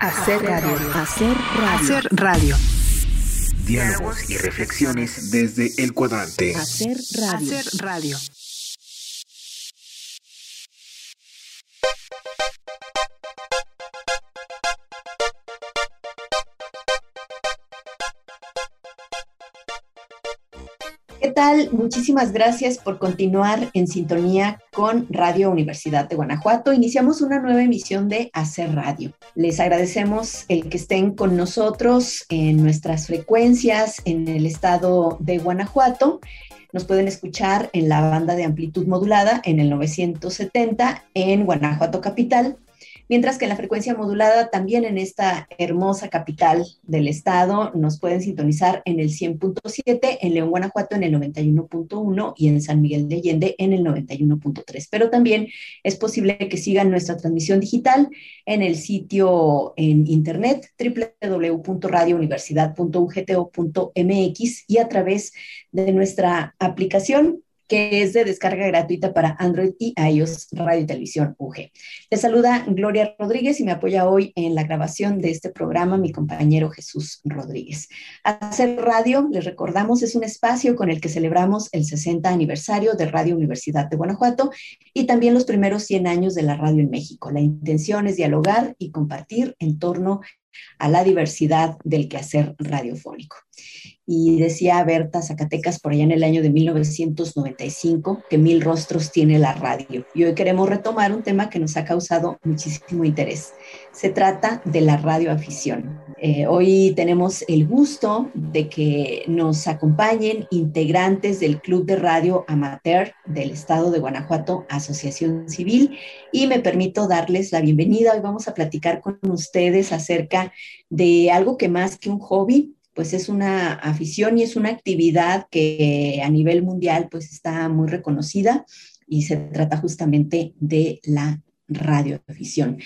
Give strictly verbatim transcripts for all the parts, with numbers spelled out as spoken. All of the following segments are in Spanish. Hacer radio. Hacer radio. Hacer radio. Diálogos y reflexiones desde el cuadrante. Hacer radio. Hacer radio. ¿Qué tal? Muchísimas gracias por continuar en sintonía con Radio Universidad de Guanajuato. Iniciamos una nueva emisión de Hacer Radio. Les agradecemos el que estén con nosotros en nuestras frecuencias en el estado de Guanajuato. Nos pueden escuchar en la banda de amplitud modulada en el novecientos setenta en Guanajuato Capital, mientras que en la frecuencia modulada también en esta hermosa capital del estado nos pueden sintonizar en el cien punto siete, en León, Guanajuato en el noventa y uno punto uno y en San Miguel de Allende en el noventa y uno punto tres. Pero también es posible que sigan nuestra transmisión digital en el sitio en internet doble u doble u doble u punto radio universidad punto u g t o punto m x y a través de nuestra aplicación, que es de descarga gratuita para Android y iOS, Radio y Televisión U G. Les saluda Gloria Rodríguez y me apoya hoy en la grabación de este programa mi compañero Jesús Rodríguez. Hacer Radio, les recordamos, es un espacio con el que celebramos el sesenta aniversario de Radio Universidad de Guanajuato y también los primeros cien años de la radio en México. La intención es dialogar y compartir en torno a la diversidad del quehacer radiofónico. Y decía Berta Zacatecas por allá en el año de mil novecientos noventa y cinco que mil rostros tiene la radio. Y hoy queremos retomar un tema que nos ha causado muchísimo interés. Se trata de la radioafición. Eh, hoy tenemos el gusto de que nos acompañen integrantes del Club de Radio Amateur del Estado de Guanajuato, Asociación Civil, y me permito darles la bienvenida. Hoy vamos a platicar con ustedes acerca de algo que más que un hobby, pues es una afición y es una actividad que a nivel mundial pues está muy reconocida, y se trata justamente de la radioafición.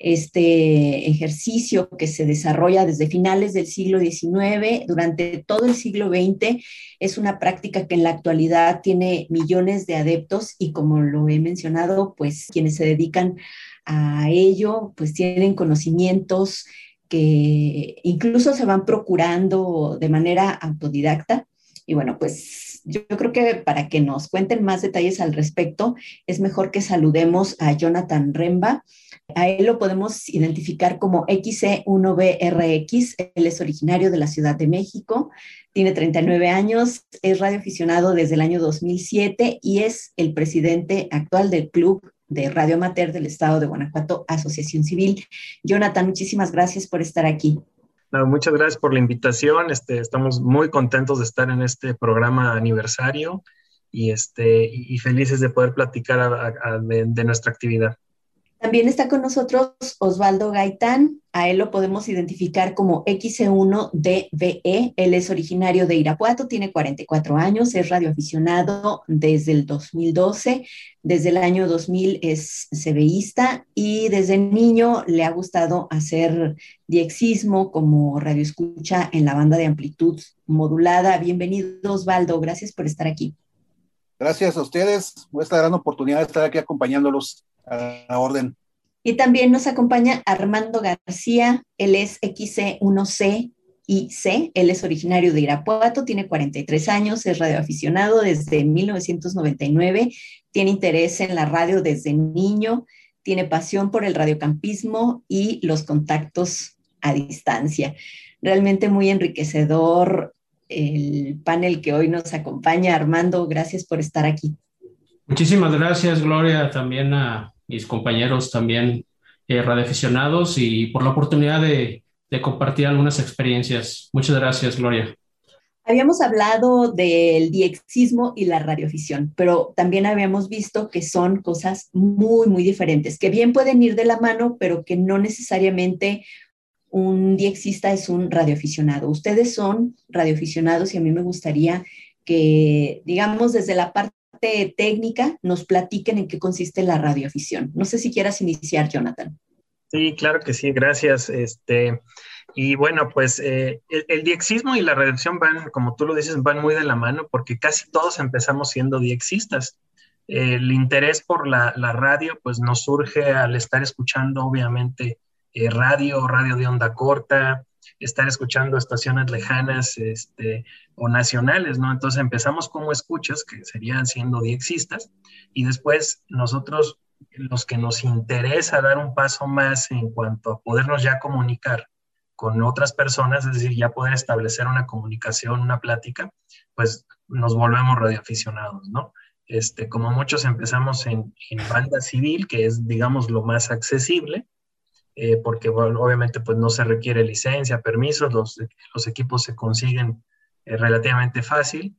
Este ejercicio que se desarrolla desde finales del siglo diecinueve, durante todo el siglo veinte, es una práctica que en la actualidad tiene millones de adeptos y, como lo he mencionado, pues quienes se dedican a ello pues tienen conocimientos que incluso se van procurando de manera autodidacta. Y bueno, pues yo creo que para que nos cuenten más detalles al respecto, es mejor que saludemos a Jonathan Remba. A él lo podemos identificar como X E uno B R X. Él es originario de la Ciudad de México, tiene treinta y nueve años, es radioaficionado desde el año dos mil siete y es el presidente actual del Club de Radio Amateur del Estado de Guanajuato, Asociación Civil. Jonathan, muchísimas gracias por estar aquí. No, muchas gracias por la invitación. Este, estamos muy contentos de estar en este programa aniversario y, este, y felices de poder platicar a, a, a de, de nuestra actividad. También está con nosotros Osvaldo Gaitán. A él lo podemos identificar como X E uno D B E. Él es originario de Irapuato, tiene cuarenta y cuatro años, es radioaficionado desde el dos mil doce. Desde el año dos mil es cebeísta y desde niño le ha gustado hacer diexismo como radioescucha en la banda de amplitud modulada. Bienvenido, Osvaldo. Gracias por estar aquí. Gracias a ustedes por esta gran oportunidad de estar aquí acompañándolos. A la orden. Y también nos acompaña Armando García. Él es X E uno C I C, él es originario de Irapuato, tiene cuarenta y tres años, es radioaficionado desde mil novecientos noventa y nueve, tiene interés en la radio desde niño, tiene pasión por el radiocampismo y los contactos a distancia. Realmente muy enriquecedor el panel que hoy nos acompaña. Armando, gracias por estar aquí. Muchísimas gracias, Gloria, también a mis compañeros también eh, radioaficionados y por la oportunidad de, de compartir algunas experiencias. Muchas gracias, Gloria. Habíamos hablado del diexismo y la radioafición, pero también habíamos visto que son cosas muy, muy diferentes, que bien pueden ir de la mano, pero que no necesariamente un diexista es un radioaficionado. Ustedes son radioaficionados y a mí me gustaría que, digamos, desde la parte técnica nos platiquen en qué consiste la radioafición. No sé si quieras iniciar, Jonathan. Sí, claro que sí, gracias. Este, y bueno, pues eh, el, el diexismo y la radioafición van, como tú lo dices, van muy de la mano porque casi todos empezamos siendo diexistas. El interés por la, la radio pues nos surge al estar escuchando obviamente eh, radio, radio de onda corta, estar escuchando estaciones lejanas este, o nacionales, ¿no? Entonces empezamos como escuchas, que serían siendo diexistas, y después nosotros, los que nos interesa dar un paso más en cuanto a podernos ya comunicar con otras personas, es decir, ya poder establecer una comunicación, una plática, pues nos volvemos radioaficionados, ¿no? Este, como muchos empezamos en, en banda civil, que es, digamos, lo más accesible, eh, porque bueno, obviamente pues, no se requiere licencia, permisos, los, los equipos se consiguen eh, relativamente fácil,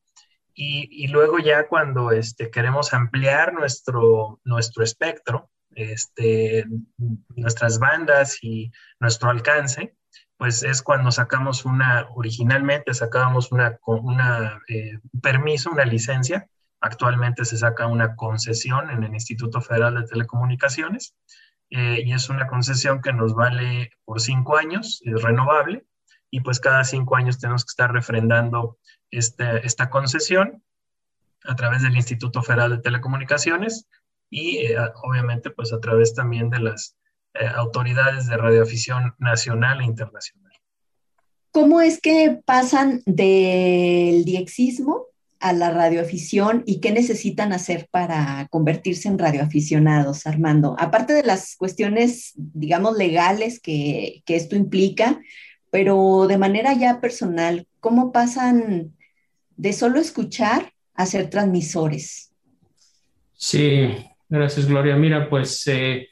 y, y luego ya cuando este, queremos ampliar nuestro, nuestro espectro, este, nuestras bandas y nuestro alcance, pues es cuando sacamos una, originalmente sacábamos una, una eh, permiso, una licencia. Actualmente se saca una concesión en el Instituto Federal de Telecomunicaciones eh, y es una concesión que nos vale por cinco años, es renovable, y pues cada cinco años tenemos que estar refrendando este, esta concesión a través del Instituto Federal de Telecomunicaciones y eh, obviamente pues a través también de las eh, autoridades de radioafición nacional e internacional. ¿Cómo es que pasan del diexismo a la radioafición y qué necesitan hacer para convertirse en radioaficionados, Armando? Aparte de las cuestiones, digamos, legales que, que esto implica, pero de manera ya personal, ¿cómo pasan de solo escuchar a ser transmisores? Sí, gracias, Gloria. Mira, pues eh,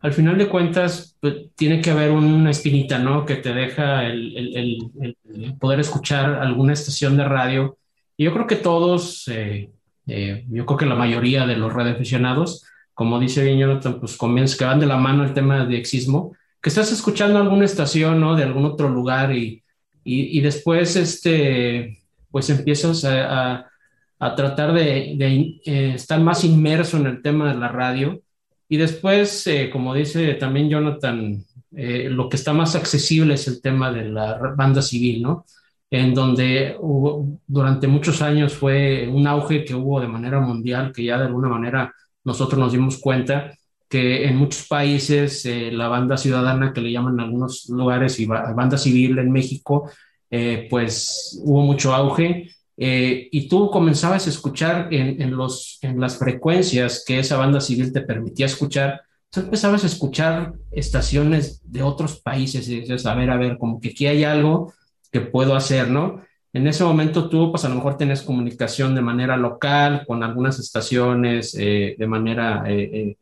al final de cuentas pues, tiene que haber una espinita, ¿no? Que te deja el, el, el, el poder escuchar alguna estación de radio. Yo creo que todos, eh, eh, yo creo que la mayoría de los radioaficionados, como dice bien Jonathan, pues comienzan, que van de la mano el tema de diexismo, que estás escuchando alguna estación, ¿no? De algún otro lugar y, y, y después este, pues empiezas a, a, a tratar de, de eh, estar más inmerso en el tema de la radio. Y después, eh, como dice también Jonathan, eh, lo que está más accesible es el tema de la banda civil, ¿no? En donde hubo, durante muchos años fue un auge que hubo de manera mundial, que ya de alguna manera nosotros nos dimos cuenta que en muchos países eh, la banda ciudadana, que le llaman en algunos lugares, y banda civil en México, eh, pues hubo mucho auge, eh, y tú comenzabas a escuchar en, en, los, en las frecuencias que esa banda civil te permitía escuchar. Tú empezabas a escuchar estaciones de otros países y dices, a ver, a ver, como que aquí hay algo que puedo hacer, ¿no? En ese momento tú, pues a lo mejor tienes comunicación de manera local, con algunas estaciones, eh, de manera, eh, eh,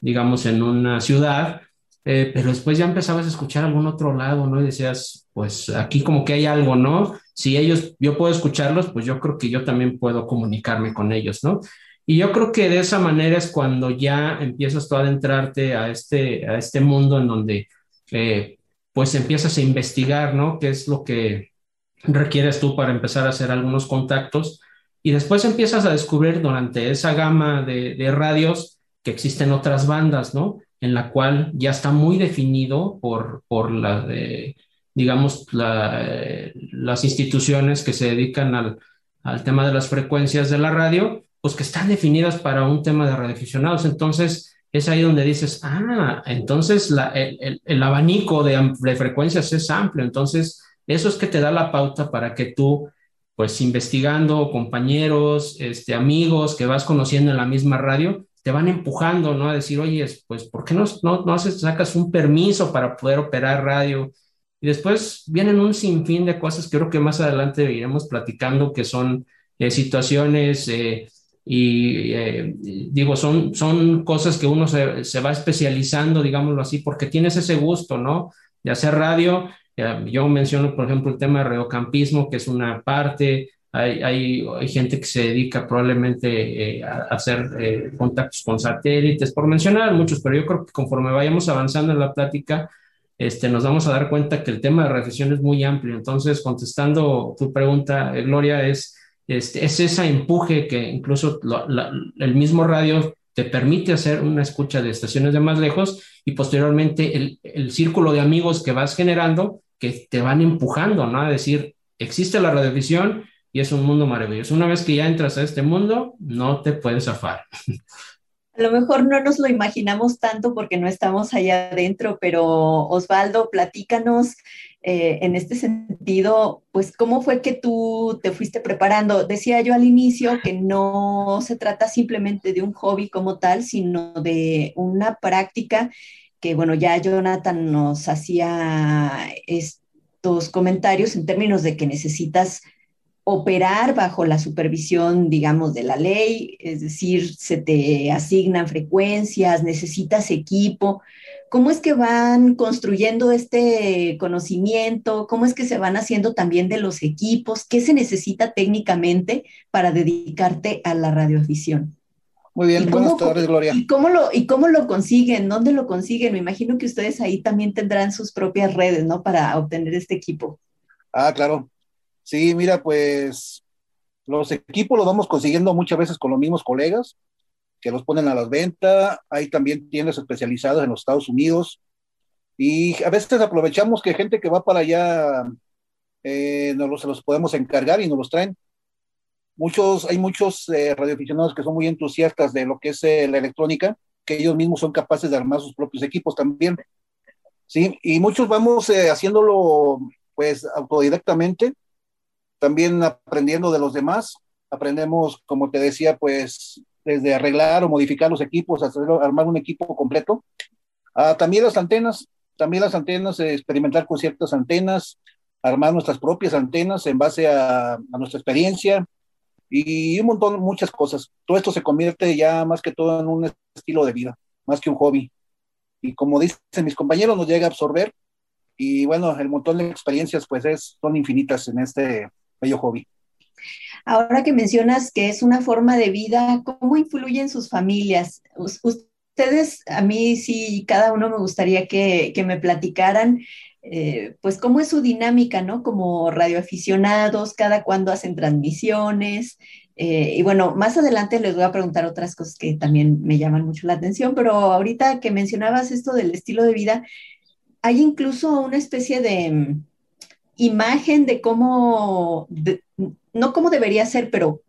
digamos, en una ciudad, eh, pero después ya empezabas a escuchar algún otro lado, ¿no? Y decías, pues aquí como que hay algo, ¿no? Si ellos, yo puedo escucharlos, pues yo creo que yo también puedo comunicarme con ellos, ¿no? Y yo creo que de esa manera es cuando ya empiezas tú a adentrarte a este, a este mundo en donde, eh, pues empiezas a investigar, ¿no? Qué es lo que requieres tú para empezar a hacer algunos contactos, y después empiezas a descubrir durante esa gama de, de radios que existen otras bandas, ¿no? En la cual ya está muy definido por, por la, de, digamos, la, eh, las instituciones que se dedican al, al tema de las frecuencias de la radio, pues que están definidas para un tema de radioaficionados. Entonces, es ahí donde dices, ah, entonces la, el, el, el abanico de, de frecuencias es amplio. Entonces eso es que te da la pauta para que tú, pues investigando, compañeros, este, amigos que vas conociendo en la misma radio, te van empujando, ¿no? A decir, oye, pues ¿por qué no, no, no haces, sacas un permiso para poder operar radio? Y después vienen un sinfín de cosas que creo que más adelante iremos platicando, que son eh, situaciones... Eh, Y eh, digo, son, son cosas que uno se, se va especializando, digámoslo así, porque tienes ese gusto, ¿no? De hacer radio. Eh, yo menciono, por ejemplo, el tema de radiocampismo, que es una parte. Hay, hay, hay gente que se dedica probablemente eh, a hacer eh, contactos con satélites, por mencionar muchos, pero yo creo que conforme vayamos avanzando en la plática, este, nos vamos a dar cuenta que el tema de radioafición es muy amplio. Entonces, contestando tu pregunta, eh, Gloria, es... Este, es ese empuje que incluso la, la, el mismo radio te permite hacer una escucha de estaciones de más lejos, y posteriormente el, el círculo de amigos que vas generando que te van empujando, ¿no? A decir, existe la radiovisión y es un mundo maravilloso. Una vez que ya entras a este mundo, no te puedes zafar. A lo mejor no nos lo imaginamos tanto porque no estamos allá adentro, pero Osvaldo, platícanos eh, en este sentido, pues, ¿cómo fue que tú te fuiste preparando? Decía yo al inicio que no se trata simplemente de un hobby como tal, sino de una práctica que, bueno, ya Jonathan nos hacía estos comentarios en términos de que necesitas operar bajo la supervisión, digamos, de la ley, es decir, se te asignan frecuencias, necesitas equipo. ¿Cómo es que van construyendo este conocimiento? ¿Cómo es que se van haciendo también de los equipos? ¿Qué se necesita técnicamente para dedicarte a la radioafición? Muy bien, buenas tardes, Gloria. ¿Y cómo lo, y cómo lo consiguen? ¿Dónde lo consiguen? Me imagino que ustedes ahí también tendrán sus propias redes, ¿no?, para obtener este equipo. Ah, claro. Sí, mira, pues los equipos los vamos consiguiendo muchas veces con los mismos colegas que los ponen a la venta. Hay también tiendas especializadas en los Estados Unidos y a veces aprovechamos que gente que va para allá eh, nos los, los podemos encargar y nos los traen. Muchos, hay muchos eh, radioaficionados que son muy entusiastas de lo que es eh, la electrónica, que ellos mismos son capaces de armar sus propios equipos también. Sí, y muchos vamos eh, haciéndolo pues autodidactamente. También aprendiendo de los demás, aprendemos, como te decía, pues desde arreglar o modificar los equipos, hasta armar un equipo completo. Ah, también las antenas, también las antenas, eh, experimentar con ciertas antenas, armar nuestras propias antenas en base a, a nuestra experiencia y un montón, muchas cosas. Todo esto se convierte ya más que todo en un estilo de vida, más que un hobby. Y como dicen mis compañeros, nos llega a absorber y bueno, el montón de experiencias pues es, son infinitas en este bello hobby. Ahora que mencionas que es una forma de vida, ¿cómo influyen sus familias? Ustedes, a mí sí, cada uno me gustaría que, que me platicaran, eh, pues cómo es su dinámica, ¿no? Como radioaficionados, cada cuándo hacen transmisiones, eh, y bueno, más adelante les voy a preguntar otras cosas que también me llaman mucho la atención, pero ahorita que mencionabas esto del estilo de vida, hay incluso una especie de imagen de cómo, de, no cómo debería ser, pero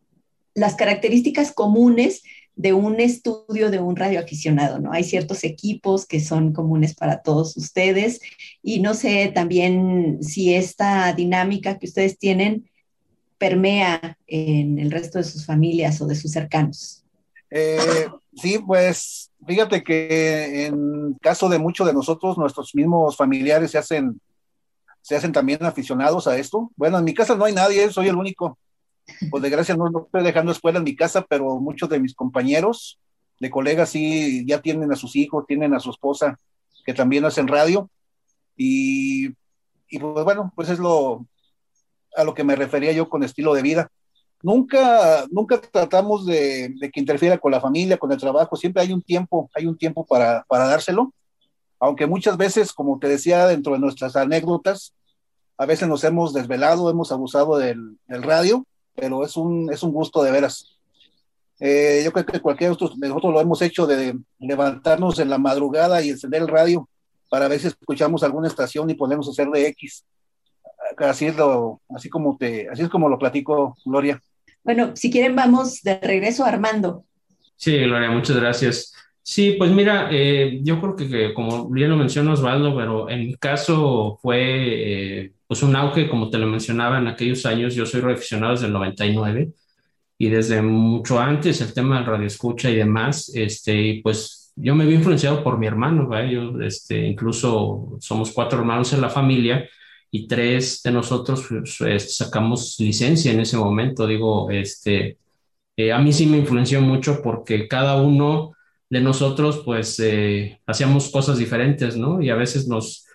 las características comunes de un estudio de un radioaficionado, ¿no? Hay ciertos equipos que son comunes para todos ustedes y no sé también si esta dinámica que ustedes tienen permea en el resto de sus familias o de sus cercanos. Eh, sí, pues fíjate que en caso de muchos de nosotros, nuestros mismos familiares se hacen se hacen también aficionados a esto. Bueno, en mi casa no hay nadie, soy el único. Por desgracia no, no estoy dejando escuela en mi casa, pero muchos de mis compañeros, de colegas, sí, ya tienen a sus hijos, tienen a su esposa, que también hacen radio. Y, y pues bueno, pues es lo a lo que me refería yo con estilo de vida. Nunca, nunca tratamos de, de que interfiera con la familia, con el trabajo. Siempre hay un tiempo, hay un tiempo para, para dárselo. Aunque muchas veces, como te decía, dentro de nuestras anécdotas, a veces nos hemos desvelado, hemos abusado del, del radio, pero es un, es un gusto de veras. Eh, yo creo que cualquiera de nosotros lo hemos hecho de levantarnos en la madrugada y encender el radio para ver si escuchamos alguna estación y ponernos a hacer de X. Así es, lo, así, como te, así es como lo platico, Gloria. Bueno, si quieren vamos de regreso a Armando. Sí, Gloria, muchas gracias. Sí, pues mira, eh, yo creo que, que como bien lo mencionó Osvaldo, pero en mi caso fue eh, pues un auge, como te lo mencionaba, en aquellos años. Yo soy radioaficionado desde el noventa y nueve y desde mucho antes el tema del radioescucha y demás, este, pues yo me vi influenciado por mi hermano, ¿vale? Yo, este, incluso somos cuatro hermanos en la familia, y tres de nosotros pues, sacamos licencia en ese momento. Digo, este, eh, a mí sí me influenció mucho porque cada uno de nosotros, pues, eh, hacíamos cosas diferentes, ¿no? Y a veces nos,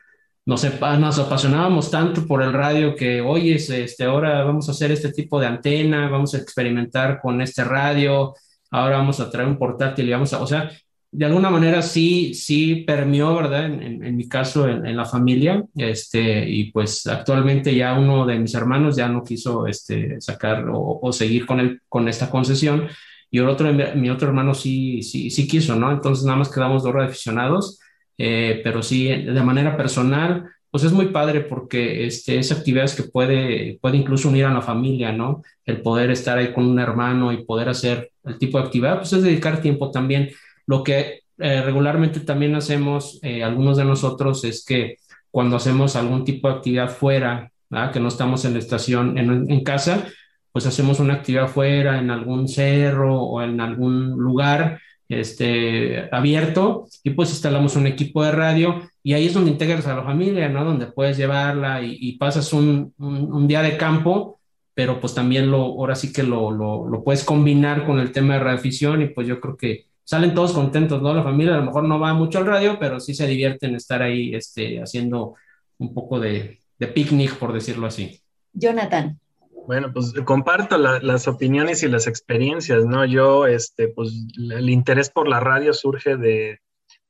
nos, nos apasionábamos tanto por el radio que, oye, este, ahora vamos a hacer este tipo de antena, vamos a experimentar con este radio, ahora vamos a traer un portátil y vamos a, o sea, de alguna manera sí, sí permeó, ¿verdad? En, en, en mi caso, en, en la familia, este, y pues actualmente ya uno de mis hermanos ya no quiso este, sacar o, o seguir con, el, con esta concesión, y el otro, mi otro hermano sí, sí, sí quiso, ¿no? Entonces nada más quedamos dos radioaficionados, eh, pero sí, de manera personal, pues es muy padre porque este, es actividades que puede, puede incluso unir a la familia, ¿no? El poder estar ahí con un hermano y poder hacer el tipo de actividad, pues es dedicar tiempo también. Lo que eh, regularmente también hacemos eh, algunos de nosotros es que cuando hacemos algún tipo de actividad fuera, ¿verdad? Que no estamos en la estación, en, en casa, pues hacemos una actividad fuera, en algún cerro o en algún lugar este, abierto, y pues instalamos un equipo de radio, y ahí es donde integras a la familia, ¿no? Donde puedes llevarla y, y pasas un, un, un día de campo, pero pues también lo, ahora sí que lo, lo, lo puedes combinar con el tema de radioafición, y pues yo creo que salen todos contentos, ¿no? La familia a lo mejor no va mucho al radio, pero sí se divierten estar ahí este, haciendo un poco de, de picnic, por decirlo así. Jonathan. Bueno, pues comparto la, las opiniones y las experiencias, ¿no? Yo, este, pues el interés por la radio surge de,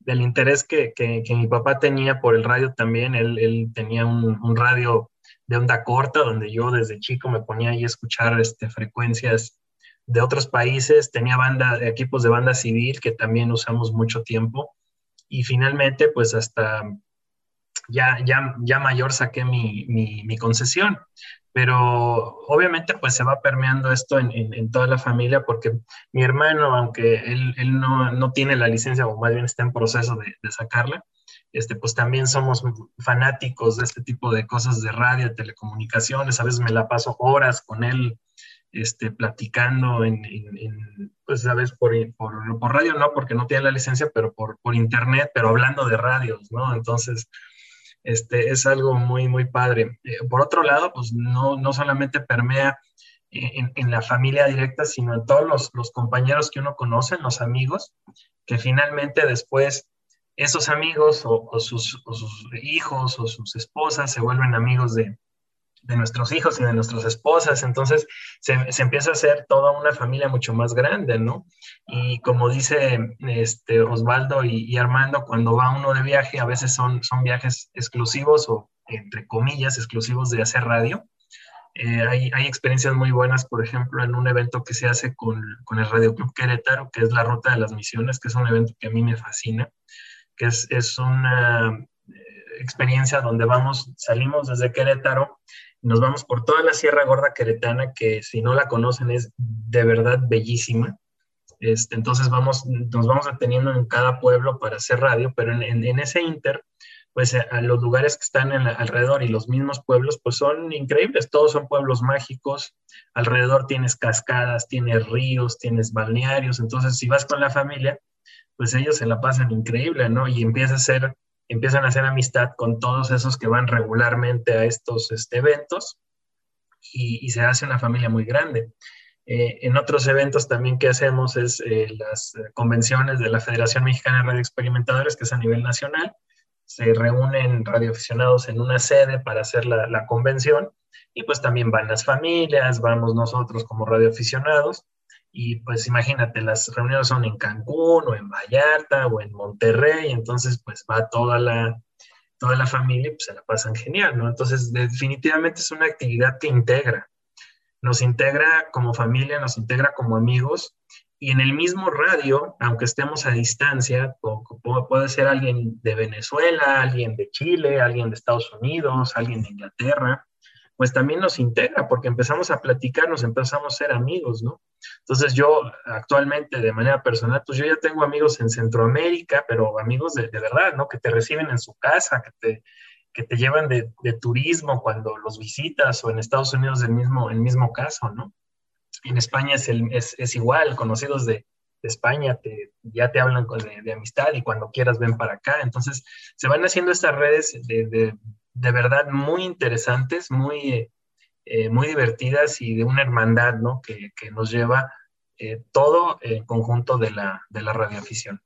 del interés que, que, que mi papá tenía por el radio también. Él, él tenía un, un radio de onda corta, donde yo desde chico me ponía ahí a escuchar este, frecuencias de otros países. Tenía banda, equipos de banda civil que también usamos mucho tiempo. Y finalmente, pues hasta ya, ya, ya mayor saqué mi, mi, mi concesión. Pero obviamente pues se va permeando esto en, en, en toda la familia, porque mi hermano, aunque él, él no, no tiene la licencia, o más bien está en proceso de, de sacarla, este, pues también somos fanáticos de este tipo de cosas de radio, telecomunicaciones. A veces me la paso horas con él este, platicando, en, en, en, pues a veces por, por, por radio no, porque no tiene la licencia, pero por, por internet, pero hablando de radios, ¿no? Entonces... Este, es algo muy, muy padre. Eh, por otro lado, pues no, no solamente permea en, en la familia directa, sino en todos los, los compañeros que uno conoce, los amigos, que finalmente después esos amigos o, o, sus, o sus hijos o sus esposas se vuelven amigos de, de nuestros hijos y de nuestras esposas. Entonces se, se empieza a hacer toda una familia mucho más grande, ¿no? Y como dice este, Osvaldo y, y Armando, cuando va uno de viaje, a veces son, son viajes exclusivos o entre comillas exclusivos de hacer radio. Eh, hay, hay experiencias muy buenas, por ejemplo, en un evento que se hace con, con el Radio Club Querétaro, que es la Ruta de las Misiones, que es un evento que a mí me fascina, que es, es una experiencia donde vamos, salimos desde Querétaro, nos vamos por toda la Sierra Gorda Queretana, que si no la conocen es de verdad bellísima. Este, entonces vamos, nos vamos deteniendo en cada pueblo para hacer radio, pero en, en, en ese inter, pues a, a los lugares que están en la, alrededor y los mismos pueblos, pues son increíbles, todos son pueblos mágicos. Alrededor tienes cascadas, tienes ríos, tienes balnearios. Entonces si vas con la familia, pues ellos se la pasan increíble, ¿no? Y empieza a ser empiezan a hacer amistad con todos esos que van regularmente a estos este, eventos, y, y se hace una familia muy grande. Eh, en otros eventos también que hacemos es eh, las convenciones de la Federación Mexicana de Radio Experimentadores, que es a nivel nacional. Se reúnen radioaficionados en una sede para hacer la, la convención, y pues también van las familias, vamos nosotros como radioaficionados. Y pues imagínate, las reuniones son en Cancún o en Vallarta o en Monterrey, entonces pues va toda la, toda la familia y pues se la pasan genial, ¿no? Entonces definitivamente es una actividad que integra, nos integra como familia, nos integra como amigos, y en el mismo radio, aunque estemos a distancia, puede ser alguien de Venezuela, alguien de Chile, alguien de Estados Unidos, alguien de Inglaterra, pues también nos integra, porque empezamos a platicar, nos empezamos a ser amigos, ¿no? Entonces yo actualmente, de manera personal, pues yo ya tengo amigos en Centroamérica, pero amigos de, de verdad, ¿no? Que te reciben en su casa, que te, que te llevan de, de turismo cuando los visitas, o en Estados Unidos el mismo, el mismo caso, ¿no? En España es, el, es, es igual, conocidos de, de España te, ya te hablan de, de amistad, y cuando quieras ven para acá. Entonces se van haciendo estas redes de... de de verdad muy interesantes, muy, eh, muy divertidas, y de una hermandad, ¿no? que, que nos lleva eh, todo el conjunto de la, de la radioafición.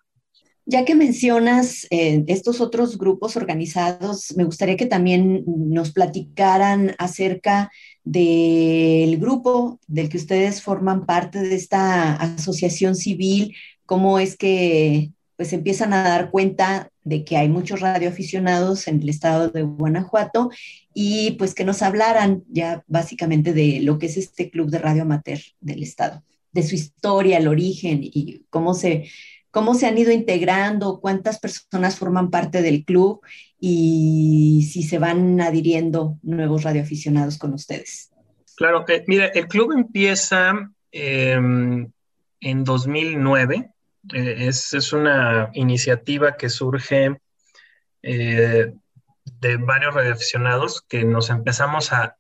Ya que mencionas eh, estos otros grupos organizados, me gustaría que también nos platicaran acerca del grupo del que ustedes forman parte, de esta asociación civil. ¿Cómo es que pues empiezan a dar cuenta de que hay muchos radioaficionados en el estado de Guanajuato? Y pues que nos hablaran ya básicamente de lo que es este Club de Radio Amateur del Estado, de su historia, el origen, y cómo se, cómo se han ido integrando, cuántas personas forman parte del club, y si se van adhiriendo nuevos radioaficionados con ustedes. Claro, eh, mira, el club empieza eh, en dos mil nueve, Eh, es, es una iniciativa que surge eh, de varios radioaficionados que nos empezamos a,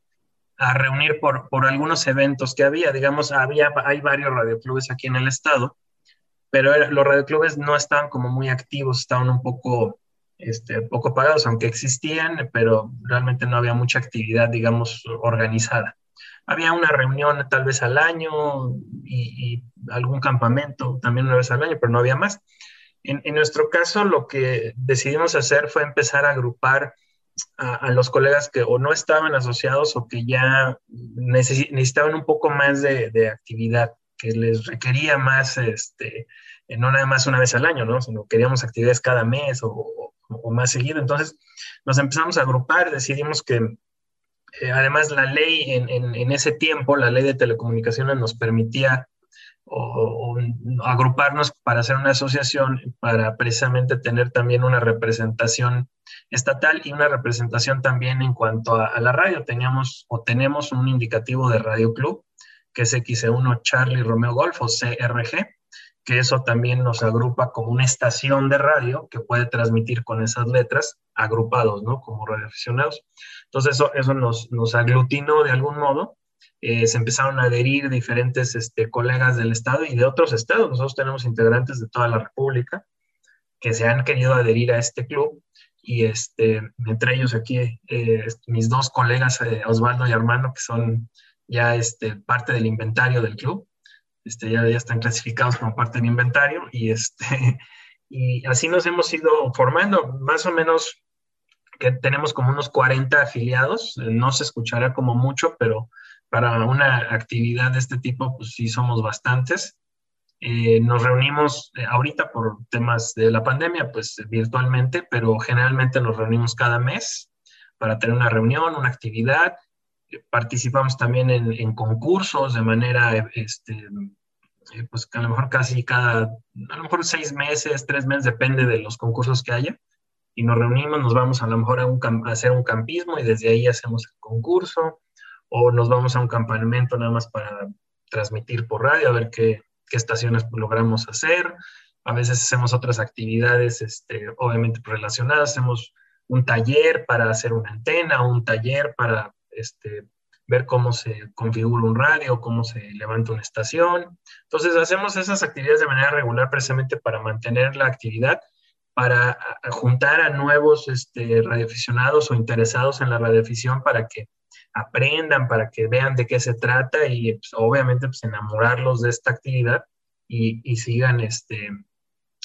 a reunir por, por algunos eventos que había. Digamos, había, hay varios radioclubes aquí en el estado, pero era, los radioclubes no estaban como muy activos, estaban un poco, este, poco pagados, aunque existían, pero realmente no había mucha actividad, digamos, organizada. Había una reunión tal vez al año y, y algún campamento también una vez al año, pero no había más. En, en nuestro caso, lo que decidimos hacer fue empezar a agrupar a, a los colegas que o no estaban asociados o que ya neces, necesitaban un poco más de, de actividad, que les requería más, este, no nada más una vez al año, ¿no? Sino queríamos actividades cada mes o, o, o más seguido. Entonces nos empezamos a agrupar, decidimos que además, la ley en, en, en ese tiempo, la ley de telecomunicaciones nos permitía o, o, agruparnos para hacer una asociación para precisamente tener también una representación estatal y una representación también en cuanto a, a la radio. Teníamos o tenemos un indicativo de Radio Club, que es equis e uno Charlie Romeo Golf o ce erre ge, que eso también nos agrupa como una estación de radio que puede transmitir con esas letras agrupados, ¿no? Como radioaficionados. Entonces eso, eso nos, nos aglutinó de algún modo. Eh, se empezaron a adherir diferentes este, colegas del estado y de otros estados. Nosotros tenemos integrantes de toda la república que se han querido adherir a este club. Y este, entre ellos aquí, eh, mis dos colegas, eh, Osvaldo y Armando, que son ya este, parte del inventario del club. Este, ya, ya están clasificados como parte del inventario y, este, y así nos hemos ido formando, más o menos que tenemos como unos cuarenta afiliados, no se escuchará como mucho, pero para una actividad de este tipo, pues sí somos bastantes. Eh, nos reunimos ahorita por temas de la pandemia, pues virtualmente, pero generalmente nos reunimos cada mes para tener una reunión, una actividad. Participamos también en, en concursos de manera, este, pues que a lo mejor casi cada, a lo mejor seis meses, tres meses, depende de los concursos que haya. Y nos reunimos, nos vamos a lo mejor a, un, a hacer un campismo y desde ahí hacemos el concurso. O nos vamos a un campamento nada más para transmitir por radio, a ver qué, qué estaciones logramos hacer. A veces hacemos otras actividades, este, obviamente relacionadas. Hacemos un taller para hacer una antena, un taller para... Este, ver cómo se configura un radio, cómo se levanta una estación. Entonces hacemos esas actividades de manera regular precisamente para mantener la actividad, para juntar a nuevos este, radioaficionados o interesados en la radioafición para que aprendan, para que vean de qué se trata y pues, obviamente pues, enamorarlos de esta actividad y, y sigan este,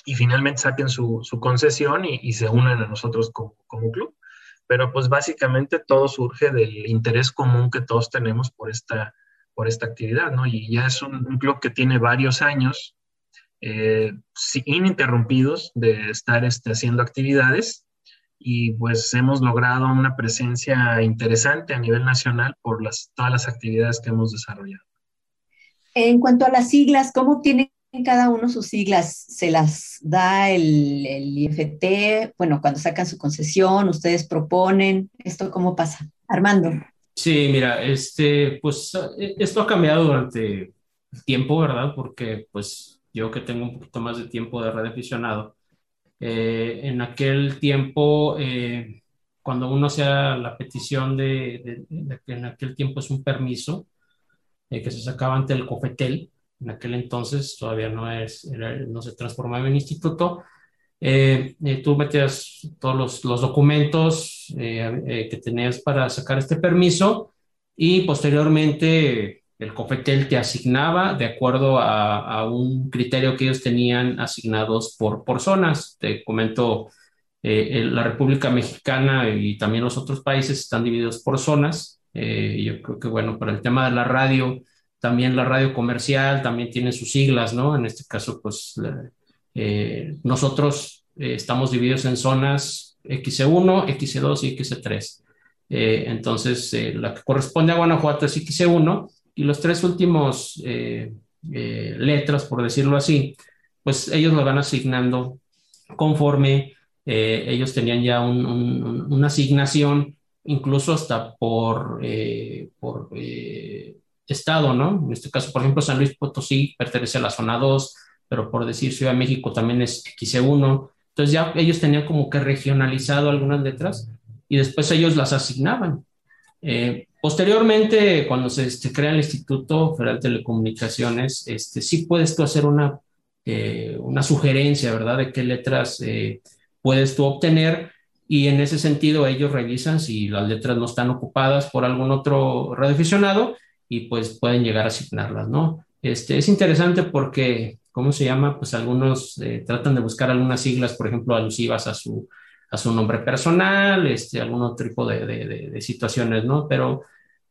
y finalmente saquen su, su concesión y, y se unan a nosotros como, como club. Pero pues básicamente todo surge del interés común que todos tenemos por esta, por esta actividad, ¿no? Y ya es un, un club que tiene varios años eh, ininterrumpidos de estar este, haciendo actividades y pues hemos logrado una presencia interesante a nivel nacional por las, todas las actividades que hemos desarrollado. En cuanto a las siglas, ¿cómo tienen cada uno sus siglas? ¿Se las da el, el I F T? Bueno, cuando sacan su concesión, ustedes proponen. ¿Esto cómo pasa? Armando. Sí, mira, este, pues esto ha cambiado durante el tiempo, ¿verdad? Porque pues yo que tengo un poquito más de tiempo de radioaficionado, eh, en aquel tiempo, eh, cuando uno hacía la petición de, de, de, de, en aquel tiempo es un permiso eh, que se sacaba ante el COFETEL. En aquel entonces todavía no, es, era, no se transformaba en instituto. Eh, eh, tú metías todos los, los documentos eh, eh, que tenías para sacar este permiso y posteriormente el COFETEL te asignaba de acuerdo a, a un criterio que ellos tenían asignados por, por zonas. Te comento, eh, la República Mexicana y también los otros países están divididos por zonas. Eh, yo creo que, bueno, para el tema de la radio... También la radio comercial también tiene sus siglas, ¿no? En este caso, pues, la, eh, nosotros eh, estamos divididos en zonas equis e uno, equis e dos y equis e tres. Eh, entonces, eh, la que corresponde a Guanajuato es equis e uno y los tres últimos eh, eh, letras, por decirlo así, pues ellos lo van asignando conforme eh, ellos tenían ya un, un, una asignación, incluso hasta por... Eh, por eh, estado, ¿no? En este caso, por ejemplo, San Luis Potosí pertenece a la zona dos, pero por decir Ciudad de México también es X E uno. Entonces ya ellos tenían como que regionalizado algunas letras y después ellos las asignaban. Eh, posteriormente, cuando se este, crea el Instituto Federal de Telecomunicaciones, este, sí puedes tú hacer una, eh, una sugerencia, ¿verdad?, de qué letras eh, puedes tú obtener, y en ese sentido ellos revisan si las letras no están ocupadas por algún otro radioaficionado y pues pueden llegar a asignarlas, ¿no? Este, es interesante porque, ¿cómo se llama? Pues algunos eh, tratan de buscar algunas siglas, por ejemplo, alusivas a su, a su nombre personal, este, algún otro tipo de, de, de, de situaciones, ¿no? Pero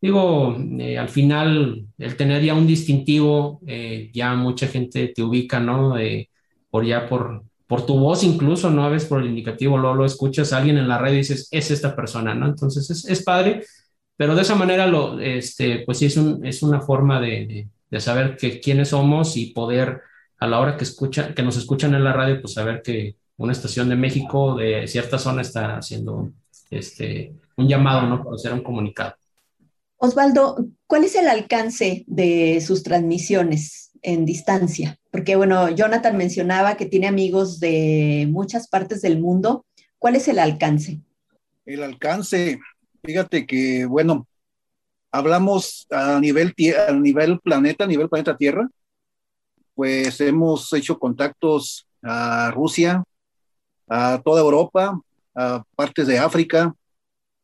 digo, eh, al final, el tener ya un distintivo, eh, ya mucha gente te ubica, ¿no? Eh, por ya por, por tu voz incluso, ¿no? A veces por el indicativo, luego lo escuchas a alguien en la red y dices, es esta persona, ¿no? Entonces es, es padre, pero de esa manera, lo, este, pues sí, es, un, es una forma de, de, de saber que, quiénes somos y poder, a la hora que, escucha, que nos escuchan en la radio, pues saber que una estación de México, de cierta zona, está haciendo este, un llamado, ¿no?, para hacer un comunicado. Osvaldo, ¿cuál es el alcance de sus transmisiones en distancia? Porque, bueno, Jonathan mencionaba que tiene amigos de muchas partes del mundo. ¿Cuál es el alcance? El alcance, fíjate que, bueno, hablamos a nivel, a nivel planeta, a nivel planeta Tierra. Pues hemos hecho contactos a Rusia, a toda Europa, a partes de África,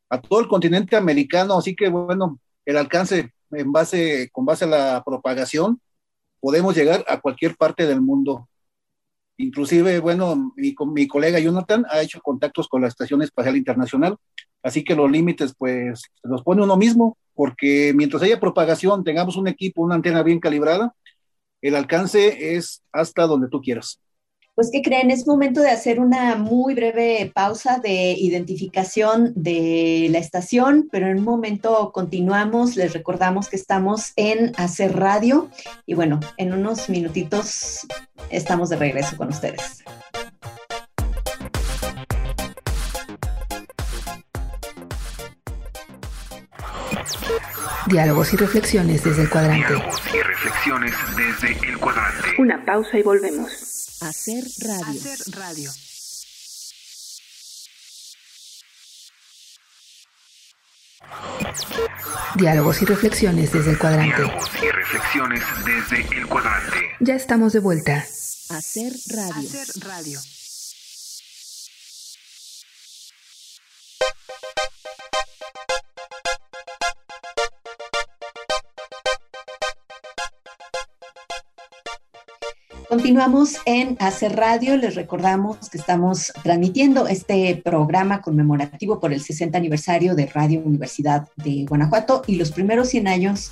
a todo el continente americano. Así que, bueno, el alcance en base, con base a la propagación, podemos llegar a cualquier parte del mundo. Inclusive, bueno, mi, mi colega Jonathan ha hecho contactos con la Estación Espacial Internacional, así que los límites, pues, los pone uno mismo, porque mientras haya propagación, tengamos un equipo, una antena bien calibrada, el alcance es hasta donde tú quieras. Pues, ¿qué creen? Es momento de hacer una muy breve pausa de identificación de la estación, pero en un momento continuamos. Les recordamos que estamos en Hacer Radio y, bueno, en unos minutitos estamos de regreso con ustedes. Diálogos y reflexiones desde el cuadrante. Diálogos y reflexiones desde el cuadrante. Una pausa y volvemos. Hacer radio. Hacer radio. Diálogos y reflexiones desde el cuadrante. Diálogos y reflexiones desde el cuadrante. Ya estamos de vuelta. Hacer radio. Hacer radio. Continuamos en Hacer Radio. Les recordamos que estamos transmitiendo este programa conmemorativo por el sesenta aniversario de Radio Universidad de Guanajuato y los primeros cien años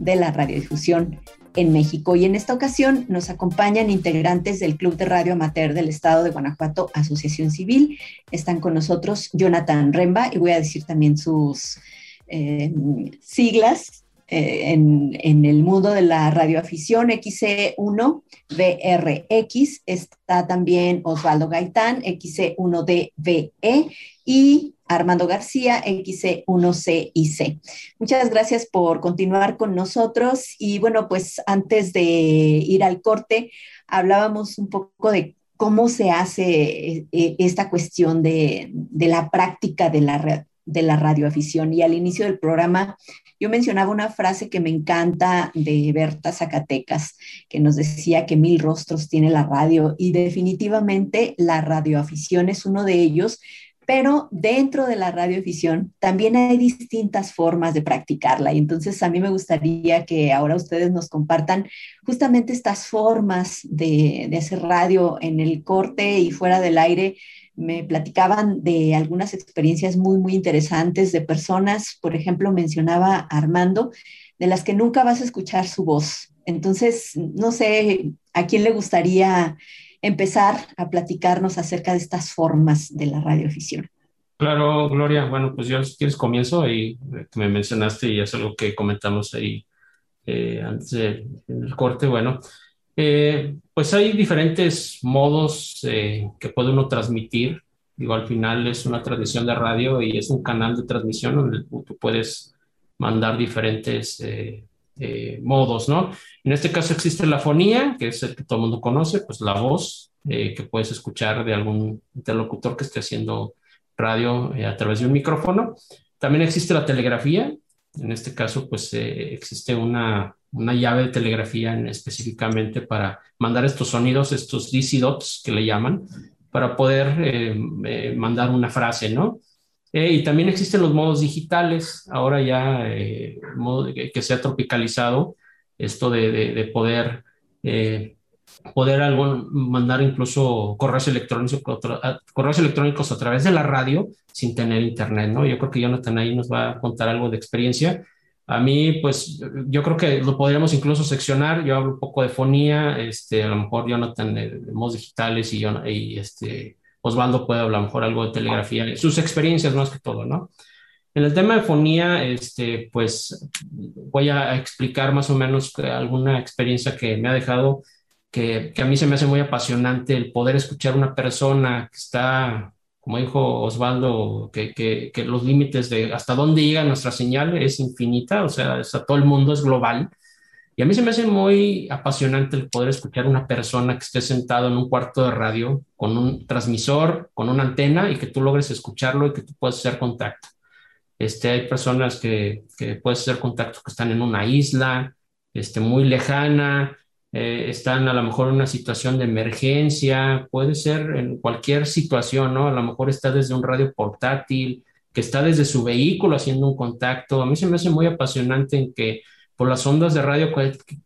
de la radiodifusión en México. Y en esta ocasión nos acompañan integrantes del Club de Radio Amateur del Estado de Guanajuato, Asociación Civil. Están con nosotros Jonathan Remba, y voy a decir también sus eh, siglas. En, en el mundo de la radioafición, X E uno B R X, está también Osvaldo Gaitán, X E uno D B E, y Armando García, X E uno C I C. Muchas gracias por continuar con nosotros. Y bueno, pues antes de ir al corte, hablábamos un poco de cómo se hace esta cuestión de, de la práctica de la radioafición. de la radioafición, y al inicio del programa yo mencionaba una frase que me encanta de Berta Zacatecas, que nos decía que mil rostros tiene la radio, y definitivamente la radioafición es uno de ellos, pero dentro de la radioafición también hay distintas formas de practicarla, y entonces a mí me gustaría que ahora ustedes nos compartan justamente estas formas de, de hacer radio. En el corte y fuera del aire me platicaban de algunas experiencias muy, muy interesantes de personas, por ejemplo, mencionaba Armando, de las que nunca vas a escuchar su voz. Entonces, no sé a quién le gustaría empezar a platicarnos acerca de estas formas de la radioafición. Claro, Gloria. Bueno, pues yo, si quieres, comienzo. Y me mencionaste y es algo que comentamos ahí eh, antes del corte. Bueno, Eh, pues hay diferentes modos eh, que puede uno transmitir. Digo, al final es una transmisión de radio y es un canal de transmisión donde tú puedes mandar diferentes eh, eh, modos, ¿no? En este caso existe la fonía, que es el que todo el mundo conoce, pues la voz eh, que puedes escuchar de algún interlocutor que esté haciendo radio eh, a través de un micrófono. También existe la telegrafía. En este caso, pues eh, existe una, una llave de telegrafía en, específicamente para mandar estos sonidos, estos D C dots que le llaman, para poder eh, eh, mandar una frase, ¿no? Eh, y también existen los modos digitales, ahora ya eh, modo que, que se ha tropicalizado esto de, de, de poder, eh, poder algo, mandar incluso correos electrónicos, correos electrónicos a través de la radio sin tener internet, ¿no? Yo creo que Jonathan ahí nos va a contar algo de experiencia. A mí, pues, yo creo que lo podríamos incluso seccionar. Yo hablo un poco de fonía, este, a lo mejor Jonathan de, de modos digitales y, yo, y este... Osvaldo puede hablar a lo mejor algo de telegrafía, sus experiencias más que todo, ¿no? En el tema de fonía, este, pues voy a explicar más o menos alguna experiencia que me ha dejado, que, que a mí se me hace muy apasionante el poder escuchar a una persona que está, como dijo Osvaldo, que, que, que los límites de hasta dónde llega nuestra señal es infinita, o sea, es a todo el mundo, es global. Y a mí se me hace muy apasionante el poder escuchar a una persona que esté sentado en un cuarto de radio con un transmisor, con una antena, y que tú logres escucharlo y que tú puedas hacer contacto. Este, hay personas que, que puedes hacer contacto que están en una isla este, muy lejana, eh, están a lo mejor en una situación de emergencia, puede ser en cualquier situación, ¿no? A lo mejor está desde un radio portátil, que está desde su vehículo haciendo un contacto. A mí se me hace muy apasionante en que por las ondas de radio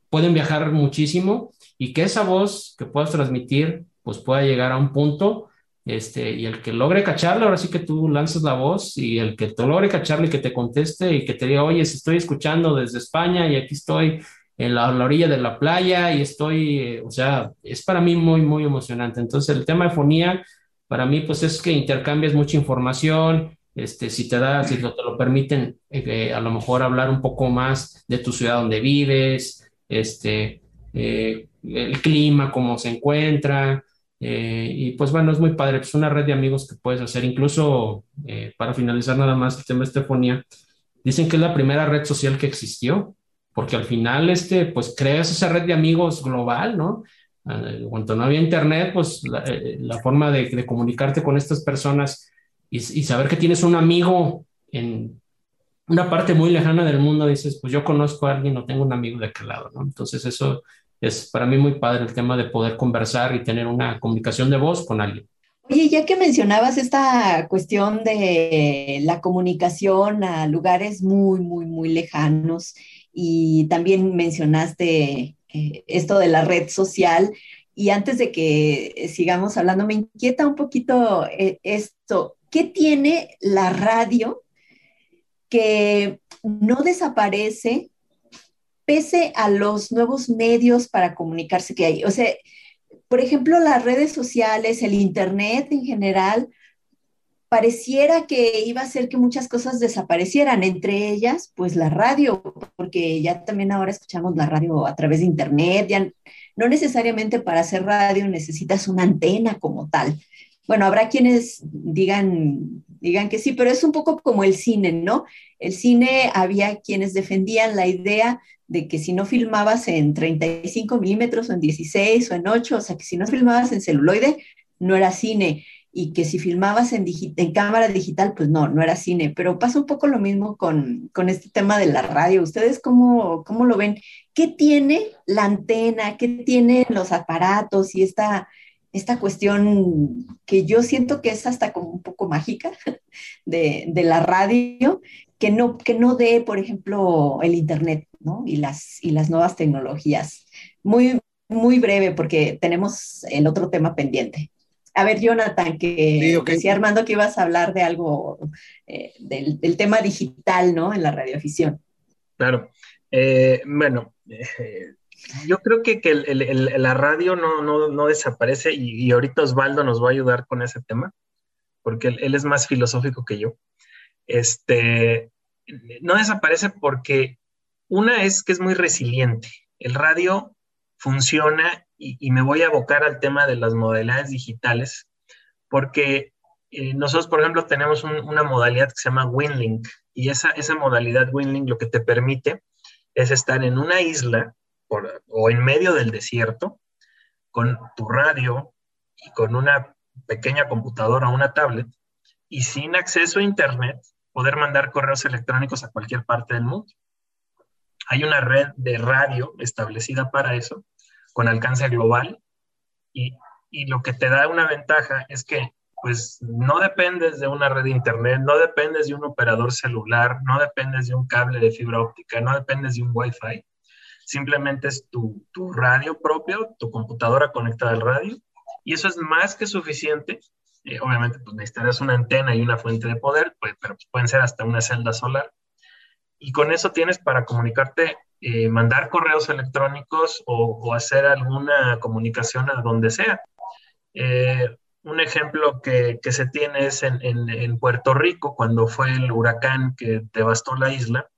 pueden viajar muchísimo y que esa voz que puedas transmitir pues pueda llegar a un punto este, y el que logre cacharla, ahora sí que tú lanzas la voz y el que te logre cacharla y que te conteste y que te diga, oye, si estoy escuchando desde España y aquí estoy en la, la orilla de la playa y estoy, eh, o sea, es para mí muy, muy emocionante. Entonces el tema de fonía para mí pues es que intercambias mucha información. Este, si te da, si te lo permiten, eh, a lo mejor hablar un poco más de tu ciudad donde vives, este, eh, el clima, cómo se encuentra, eh, y pues bueno, es muy padre, pues una red de amigos que puedes hacer, incluso eh, para finalizar nada más el tema de Estefonía, dicen que es la primera red social que existió, porque al final este, pues creas esa red de amigos global, ¿no? Eh, cuando no había internet, pues la, eh, la forma de, de comunicarte con estas personas Y, y saber que tienes un amigo en una parte muy lejana del mundo, dices, pues yo conozco a alguien o tengo un amigo de aquel lado, ¿no? Entonces eso es para mí muy padre, el tema de poder conversar y tener una comunicación de voz con alguien. Oye, ya que mencionabas esta cuestión de la comunicación a lugares muy, muy, muy lejanos y también mencionaste eh, esto de la red social, y antes de que sigamos hablando, me inquieta un poquito eh, esto. ¿Qué tiene la radio que no desaparece pese a los nuevos medios para comunicarse que hay? O sea, por ejemplo, las redes sociales, el internet en general, pareciera que iba a hacer que muchas cosas desaparecieran, entre ellas, pues la radio, porque ya también ahora escuchamos la radio a través de internet, ya no necesariamente para hacer radio necesitas una antena como tal. Bueno, habrá quienes digan, digan que sí, pero es un poco como el cine, ¿no? El cine, había quienes defendían la idea de que si no filmabas en treinta y cinco milímetros o en dieciséis o en ocho, o sea, que si no filmabas en celuloide, no era cine. Y que si filmabas en, digi- en cámara digital, pues no, no era cine. Pero pasa un poco lo mismo con, con este tema de la radio. ¿Ustedes cómo, cómo lo ven? ¿Qué tiene la antena? ¿Qué tienen los aparatos y esta... esta cuestión que yo siento que es hasta como un poco mágica de, de la radio, que no, que no dé, por ejemplo, el internet, ¿no? Y las, y las nuevas tecnologías? Muy, muy breve, porque tenemos el otro tema pendiente. A ver, Jonathan, que sí, okay. Decía Armando que ibas a hablar de algo, eh, del, del tema digital, ¿no? En la radioafición. Claro. Eh, bueno... Eh. Yo creo que, que el, el, el, la radio no, no, no desaparece y, y ahorita Osvaldo nos va a ayudar con ese tema, porque él, él es más filosófico que yo. Este, no desaparece porque una es que es muy resiliente. El radio funciona y, y me voy a abocar al tema de las modalidades digitales, porque eh, nosotros, por ejemplo, tenemos un, una modalidad que se llama Winlink y esa, esa modalidad Winlink lo que te permite es estar en una isla por, o en medio del desierto con tu radio y con una pequeña computadora o una tablet y sin acceso a internet poder mandar correos electrónicos a cualquier parte del mundo. Hay una red de radio establecida para eso, con alcance global, y, y lo que te da una ventaja es que pues no dependes de una red de internet, no dependes de un operador celular, no dependes de un cable de fibra óptica, no dependes de un wifi. Simplemente es tu, tu radio propio, tu computadora conectada al radio, y eso es más que suficiente. Eh, obviamente pues necesitarás una antena y una fuente de poder, pues, pero pues, pueden ser hasta una celda solar. Y con eso tienes para comunicarte, eh, mandar correos electrónicos o, o hacer alguna comunicación a donde sea. Eh, un ejemplo que, que se tiene es en, en, en Puerto Rico, cuando fue el huracán que devastó la isla.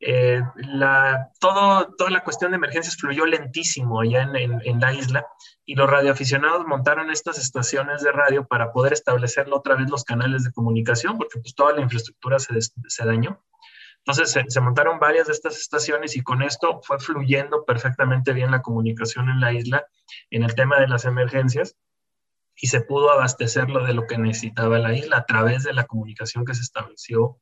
Eh, la, todo, toda la cuestión de emergencias fluyó lentísimo allá en, en, en la isla, y los radioaficionados montaron estas estaciones de radio para poder establecer otra vez los canales de comunicación, porque pues, toda la infraestructura se, des, se dañó. Entonces se, se montaron varias de estas estaciones y con esto fue fluyendo perfectamente bien la comunicación en la isla en el tema de las emergencias, y se pudo abastecer lo de lo que necesitaba la isla a través de la comunicación que se estableció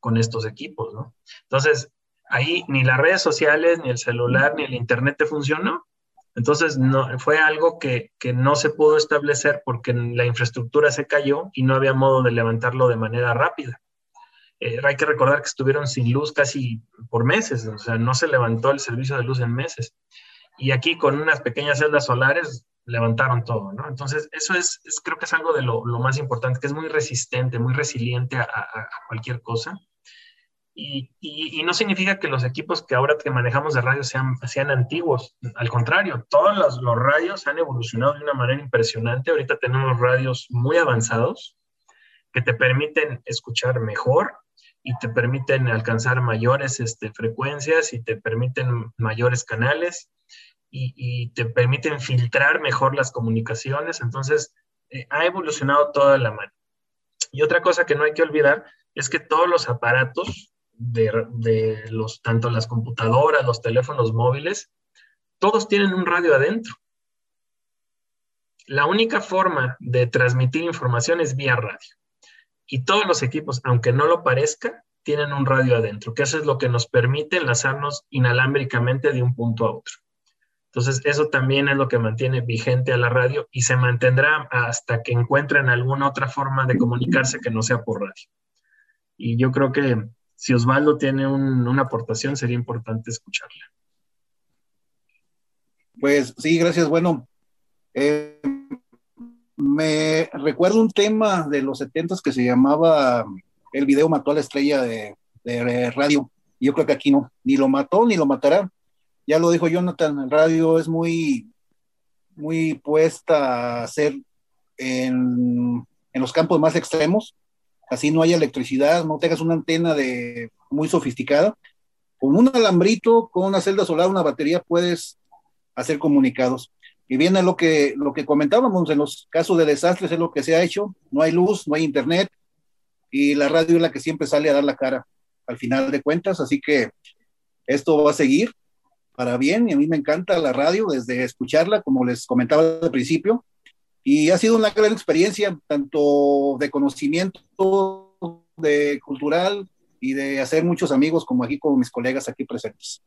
con estos equipos, ¿no? Entonces ahí ni las redes sociales, ni el celular, ni el internet te funcionó. Entonces no, fue algo que, que no se pudo establecer porque la infraestructura se cayó y no había modo de levantarlo de manera rápida. Eh, hay que recordar que estuvieron sin luz casi por meses, o sea, no se levantó el servicio de luz en meses. Y aquí con unas pequeñas celdas solares levantaron todo, ¿no? Entonces eso es, es creo que es algo de lo, lo más importante, que es muy resistente, muy resiliente a, a, a cualquier cosa. Y, y, y no significa que los equipos que ahora que manejamos de radio sean, sean antiguos. Al contrario, todos los, los radios han evolucionado de una manera impresionante. Ahorita tenemos radios muy avanzados que te permiten escuchar mejor y te permiten alcanzar mayores este, frecuencias, y te permiten mayores canales, y, y te permiten filtrar mejor las comunicaciones. Entonces eh, ha evolucionado toda la mano. Y otra cosa que no hay que olvidar es que todos los aparatos, de, de los, tanto las computadoras, los teléfonos móviles, todos tienen un radio adentro. La única forma de transmitir información es vía radio. Y todos los equipos, aunque no lo parezca, tienen un radio adentro, que eso es lo que nos permite enlazarnos inalámbricamente de un punto a otro. Entonces, eso también es lo que mantiene vigente a la radio, y se mantendrá hasta que encuentren alguna otra forma de comunicarse que no sea por radio. Y yo creo que si Osvaldo tiene un, una aportación, sería importante escucharla. Pues sí, gracias. Bueno, eh... me recuerdo un tema de los setentas que se llamaba El video mató a la estrella de, de radio. Yo creo que aquí no, ni lo mató ni lo matará. Ya lo dijo Jonathan, el radio es muy, muy puesta a hacer en, en los campos más extremos. Así no haya electricidad, no tengas una antena de, muy sofisticada. Con un alambrito, con una celda solar, una batería, puedes hacer comunicados. Y viene lo que, lo que comentábamos en los casos de desastres, es lo que se ha hecho. No hay luz, no hay internet, y la radio es la que siempre sale a dar la cara, al final de cuentas. Así que esto va a seguir para bien, y a mí me encanta la radio, desde escucharla, como les comentaba al principio, y ha sido una gran experiencia, tanto de conocimiento, de cultural, y de hacer muchos amigos, como aquí con mis colegas aquí presentes.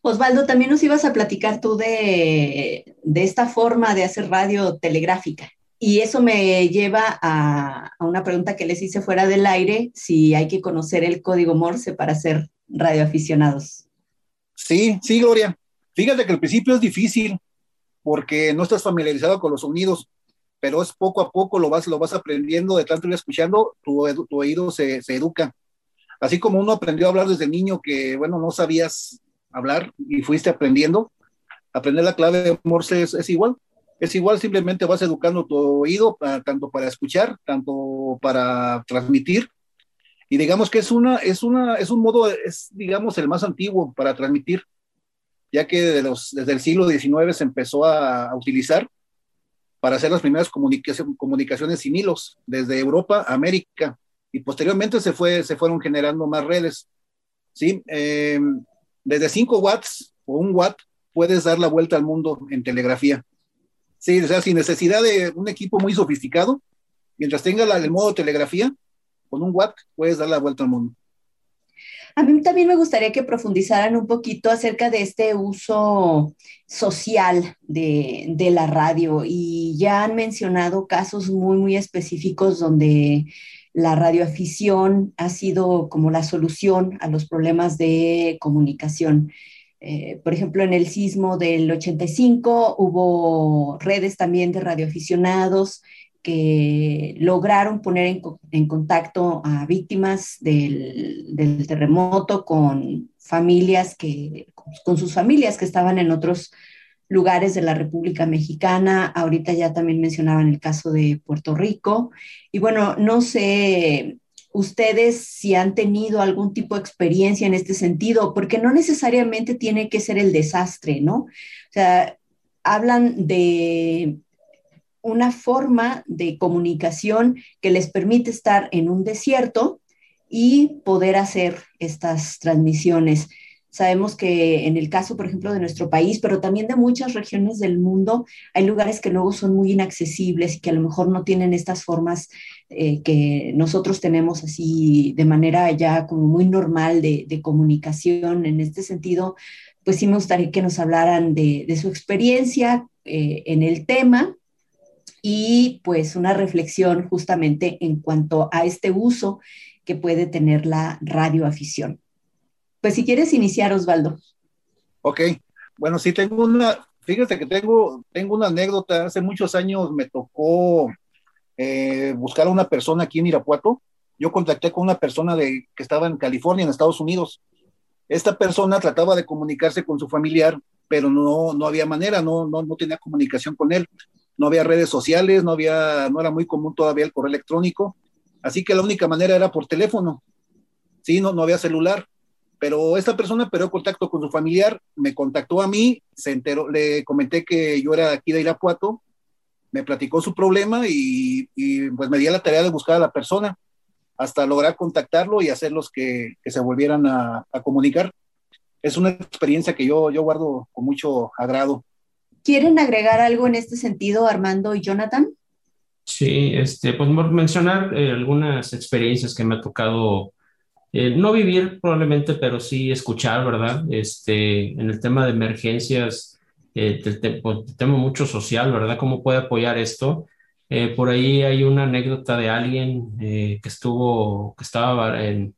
Osvaldo, también nos ibas a platicar tú de, de esta forma de hacer radio telegráfica, y eso me lleva a, a una pregunta que les hice fuera del aire, si hay que conocer el código Morse para ser radioaficionados. Sí, sí, Gloria. Fíjate que al principio es difícil, porque no estás familiarizado con los sonidos, pero es poco a poco lo vas, lo vas aprendiendo, de tanto ir escuchando, tu, tu oído se, se educa. Así como uno aprendió a hablar desde niño, que bueno, no sabías hablar y fuiste aprendiendo, aprender la clave de Morse es, es igual, es igual, simplemente vas educando tu oído, para, tanto para escuchar, tanto para transmitir, y digamos que es una, es una, es un modo, es digamos el más antiguo para transmitir, ya que de los, desde el siglo diecinueve se empezó a, a utilizar para hacer las primeras comunicación, comunicaciones sin hilos, desde Europa a América, y posteriormente se, fue, se fueron generando más redes, ¿sí? Eh, desde cinco watts o un watt puedes dar la vuelta al mundo en telegrafía. Sí, o sea, sin necesidad de un equipo muy sofisticado, mientras tengas el modo telegrafía, con un watt puedes dar la vuelta al mundo. A mí también me gustaría que profundizaran un poquito acerca de este uso social de, de la radio, y ya han mencionado casos muy, muy específicos donde la radioafición ha sido como la solución a los problemas de comunicación. Eh, por ejemplo, en el sismo del ochenta y cinco hubo redes también de radioaficionados que lograron poner en, en contacto a víctimas del, del terremoto con familias que, con sus familias que estaban en otros lugares de la República Mexicana. Ahorita ya también mencionaban el caso de Puerto Rico. Y bueno, no sé ustedes si han tenido algún tipo de experiencia en este sentido, porque no necesariamente tiene que ser el desastre, ¿no? O sea, hablan de una forma de comunicación que les permite estar en un desierto y poder hacer estas transmisiones. Sabemos que en el caso, por ejemplo, de nuestro país, pero también de muchas regiones del mundo, hay lugares que luego son muy inaccesibles y que a lo mejor no tienen estas formas eh, que nosotros tenemos así de manera ya como muy normal de, de comunicación. En este sentido, pues sí me gustaría que nos hablaran de, de su experiencia eh, en el tema, y pues una reflexión justamente en cuanto a este uso que puede tener la radioafición. Pues si quieres iniciar, Osvaldo. Ok, bueno, sí tengo una, fíjate que tengo, tengo una anécdota. Hace muchos años me tocó eh, buscar a una persona aquí en Irapuato. Yo contacté con una persona de, que estaba en California, en Estados Unidos. Esta persona trataba de comunicarse con su familiar, pero no, no había manera, no, no, no tenía comunicación con él. No había redes sociales, no había, no era muy común todavía el correo electrónico, así que la única manera era por teléfono, sí, no, no había celular, pero esta persona perdió contacto con su familiar, me contactó a mí, se enteró, le comenté que yo era aquí de Irapuato, me platicó su problema y, y pues me di a la tarea de buscar a la persona, hasta lograr contactarlo y hacerlos que, que se volvieran a, a comunicar. Es una experiencia que yo, yo guardo con mucho agrado. ¿Quieren agregar algo en este sentido, Armando y Jonathan? Sí, este, pues mencionar eh, algunas experiencias que me ha tocado, eh, no vivir probablemente, pero sí escuchar, ¿verdad? Este, en el tema de emergencias, eh, te, te, pues, tema mucho social, ¿verdad? ¿Cómo puede apoyar esto? Eh, por ahí hay una anécdota de alguien eh, que estuvo, que estaba en,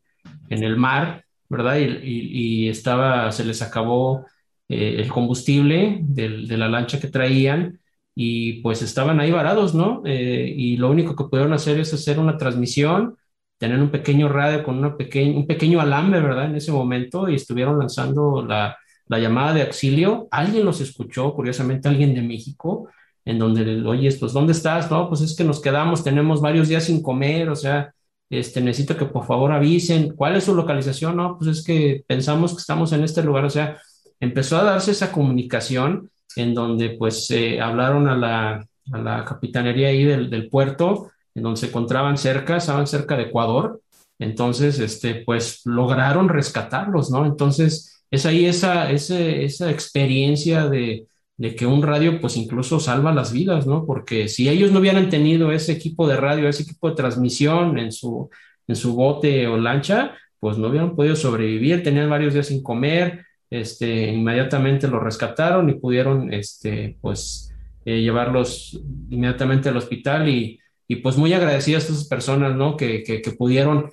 en el mar, ¿verdad? Y, y, y estaba, se les acabó el combustible del, de la lancha que traían y pues estaban ahí varados, ¿no? Eh, y lo único que pudieron hacer es hacer una transmisión, tener un pequeño radio con una peque- un pequeño alambre, ¿verdad? En ese momento, y estuvieron lanzando la, la llamada de auxilio. Alguien los escuchó, curiosamente alguien de México, en donde, oye, pues, ¿dónde estás? No, pues es que nos quedamos, tenemos varios días sin comer, o sea, este, necesito que por favor avisen, ¿cuál es su localización? No, pues es que pensamos que estamos en este lugar, o sea, empezó a darse esa comunicación en donde pues eh, hablaron a la, a la capitanería ahí del, del puerto, en donde se encontraban cerca, estaban cerca de Ecuador, entonces este, pues lograron rescatarlos, ¿no? Entonces es ahí esa, ese, esa experiencia de, de que un radio pues incluso salva las vidas, ¿no? Porque si ellos no hubieran tenido ese equipo de radio, ese equipo de transmisión en su, en su bote o lancha, pues no hubieran podido sobrevivir, tenían varios días sin comer. Este, inmediatamente los rescataron y pudieron este, pues, eh, llevarlos inmediatamente al hospital y, y pues muy agradecidas a estas personas, ¿no? que, que, que pudieron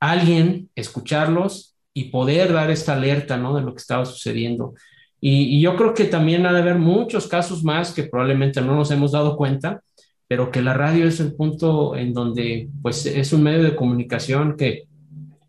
alguien escucharlos y poder dar esta alerta, ¿no? De lo que estaba sucediendo. Y, y yo creo que también ha de haber muchos casos más que probablemente no nos hemos dado cuenta, pero que la radio es el punto en donde pues, es un medio de comunicación que,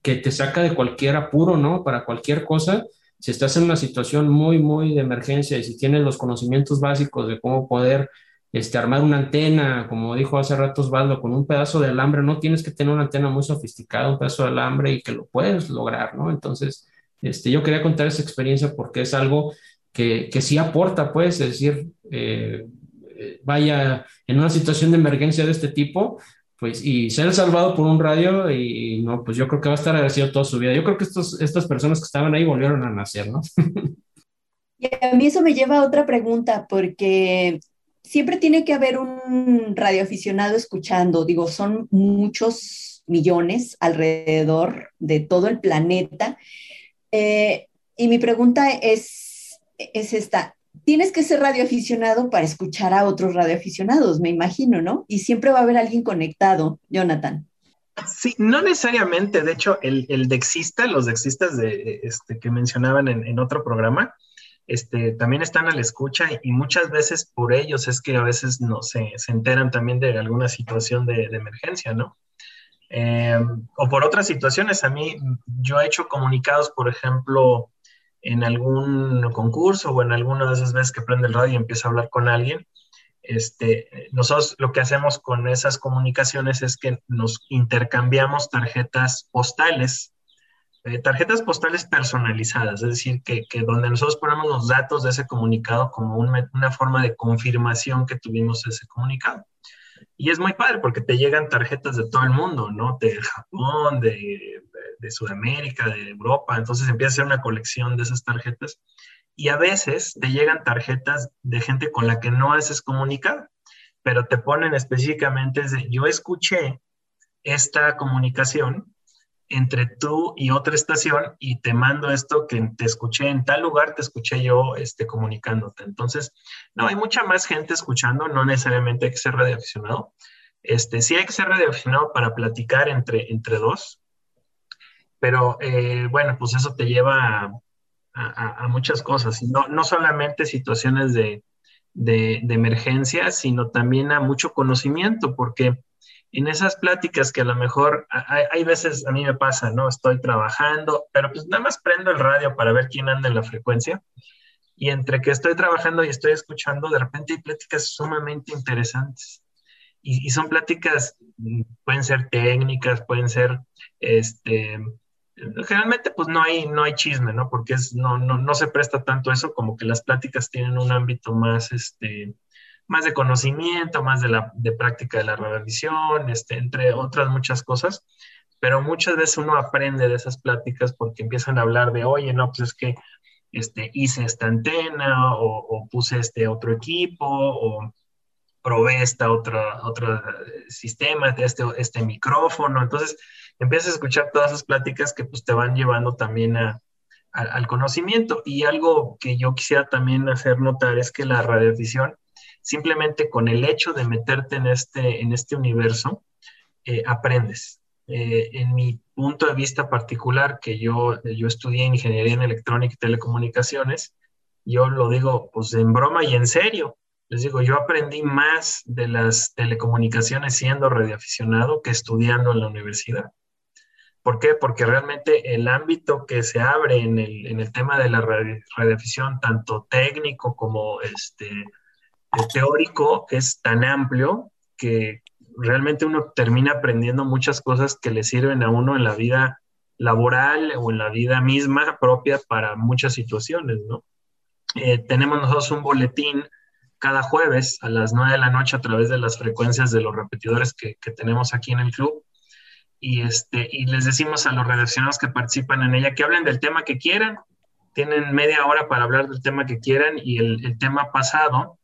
que te saca de cualquier apuro, ¿no? Para cualquier cosa. Si estás en una situación muy, muy de emergencia y si tienes los conocimientos básicos de cómo poder este, armar una antena, como dijo hace rato Osvaldo, con un pedazo de alambre, no tienes que tener una antena muy sofisticada, un pedazo de alambre y que lo puedes lograr, ¿no? Entonces, este, yo quería contar esa experiencia porque es algo que, que sí aporta, pues, es decir, eh, vaya, en una situación de emergencia de este tipo, pues, y ser salvado por un radio, y, y no, pues yo creo que va a estar agradecido toda su vida. Yo creo que estos, estas personas que estaban ahí volvieron a nacer, ¿no? Y a mí eso me lleva a otra pregunta, porque siempre tiene que haber un radioaficionado escuchando. Digo, son muchos millones alrededor de todo el planeta. Eh, y mi pregunta es, es esta. Tienes que ser radioaficionado para escuchar a otros radioaficionados, me imagino, ¿no? Y siempre va a haber alguien conectado, Jonathan. Sí, no necesariamente. De hecho, el, el dexista, los dexistas de, este, que mencionaban en, en otro programa, Este, también están a la escucha, y muchas veces por ellos es que a veces no se, se enteran también de alguna situación de, de emergencia, ¿no? Eh, o por otras situaciones. A mí, yo he hecho comunicados, por ejemplo, en algún concurso o en alguna de esas veces que prende el radio y empieza a hablar con alguien. Este, nosotros lo que hacemos con esas comunicaciones es que nos intercambiamos tarjetas postales, tarjetas postales personalizadas, es decir, que, que donde nosotros ponemos los datos de ese comunicado como un, una forma de confirmación que tuvimos ese comunicado. Y es muy padre porque te llegan tarjetas de todo el mundo, ¿no? De Japón, de, de, de Sudamérica, de Europa. Entonces empieza a ser una colección de esas tarjetas. Y a veces te llegan tarjetas de gente con la que no haces comunicado, pero te ponen específicamente, de, yo escuché esta comunicación entre tú y otra estación y te mando esto que te escuché en tal lugar, te escuché yo este, comunicándote. Entonces, no, hay mucha más gente escuchando, no necesariamente hay que ser radioaficionado. Este, sí hay que ser radioaficionado para platicar entre, entre dos, pero eh, bueno, pues eso te lleva a, a, a muchas cosas, no, no solamente situaciones de, de, de emergencia, sino también a mucho conocimiento, porque en esas pláticas que a lo mejor hay, hay veces a mí me pasa, ¿no? Estoy trabajando, pero pues nada más prendo el radio para ver quién anda en la frecuencia. Y entre que estoy trabajando y estoy escuchando, de repente hay pláticas sumamente interesantes. Y, y son pláticas, pueden ser técnicas, pueden ser, este, generalmente pues no hay, no hay chisme, ¿no? Porque es, no, no, no se presta tanto eso, como que las pláticas tienen un ámbito más, este, más de conocimiento, más de, la, de práctica de la radiovisión, este, entre otras muchas cosas, pero muchas veces uno aprende de esas pláticas porque empiezan a hablar de, oye, no, pues es que este, hice esta antena, o, o puse este otro equipo, o probé esta otra, otro sistema, este, este micrófono. Entonces empiezas a escuchar todas esas pláticas que pues te van llevando también a a, al conocimiento. Y algo que yo quisiera también hacer notar es que la radiovisión, simplemente con el hecho de meterte en este, en este universo, eh, aprendes. Eh, en mi punto de vista particular, que yo, yo estudié Ingeniería en Electrónica y Telecomunicaciones, yo lo digo pues en broma y en serio. Les digo, yo aprendí más de las telecomunicaciones siendo radioaficionado que estudiando en la universidad. ¿Por qué? Porque realmente el ámbito que se abre en el, en el tema de la radio, radioafición, tanto técnico como este... el teórico, es tan amplio que realmente uno termina aprendiendo muchas cosas que le sirven a uno en la vida laboral o en la vida misma propia para muchas situaciones, ¿no? Eh, tenemos nosotros un boletín cada jueves a las nueve de la noche a través de las frecuencias de los repetidores que, que tenemos aquí en el club, y, este, y les decimos a los redaccionados que participan en ella que hablen del tema que quieran. Tienen media hora para hablar del tema que quieran, y el, el tema pasado,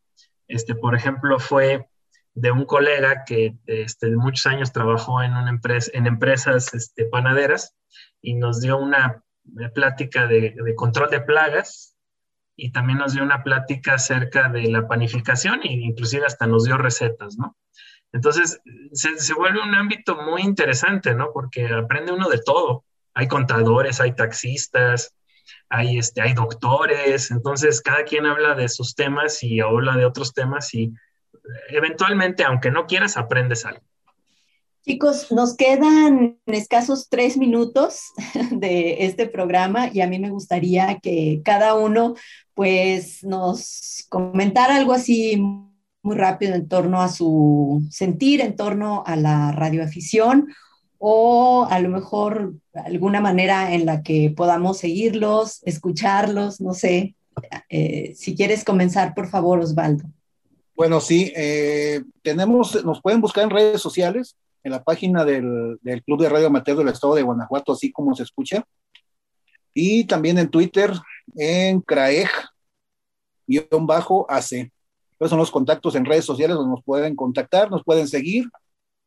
Este, por ejemplo, fue de un colega que este, de muchos años trabajó en, una empresa, en empresas este, panaderas, y nos dio una plática de, de control de plagas, y también nos dio una plática acerca de la panificación, e inclusive hasta nos dio recetas, ¿no? Entonces, se, se vuelve un ámbito muy interesante, ¿no? Porque aprende uno de todo. Hay contadores, hay taxistas, Hay, este, hay doctores. Entonces cada quien habla de sus temas y habla de otros temas, y eventualmente, aunque no quieras, aprendes algo. Chicos, nos quedan escasos tres minutos de este programa, y a mí me gustaría que cada uno pues nos comentara algo así muy rápido en torno a su sentir, en torno a la radioafición, o a lo mejor alguna manera en la que podamos seguirlos, escucharlos, no sé. Eh, si quieres comenzar, por favor, Osvaldo. Bueno, sí, eh, tenemos, nos pueden buscar en redes sociales, en la página del, del Club de Radio Amateur del Estado de Guanajuato, así como se escucha, y también en Twitter, en C R E A G guión A C. Esos son los contactos en redes sociales donde nos pueden contactar, nos pueden seguir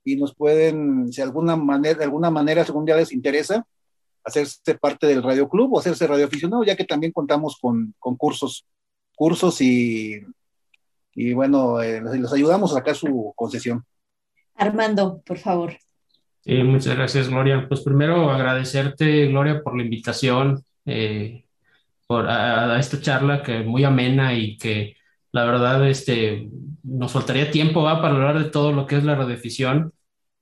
y nos pueden, si de alguna manera, de alguna manera, según ya les interesa, hacerse parte del Radio Club o hacerse radioaficionado, ya que también contamos con, con cursos, cursos y, y bueno, eh, les ayudamos a sacar su concesión. Armando, por favor. Sí, muchas gracias, Gloria. Pues primero agradecerte, Gloria, por la invitación, eh, por, a, a esta charla que es muy amena y que la verdad este, nos faltaría tiempo ¿va? para hablar de todo lo que es la radioafición.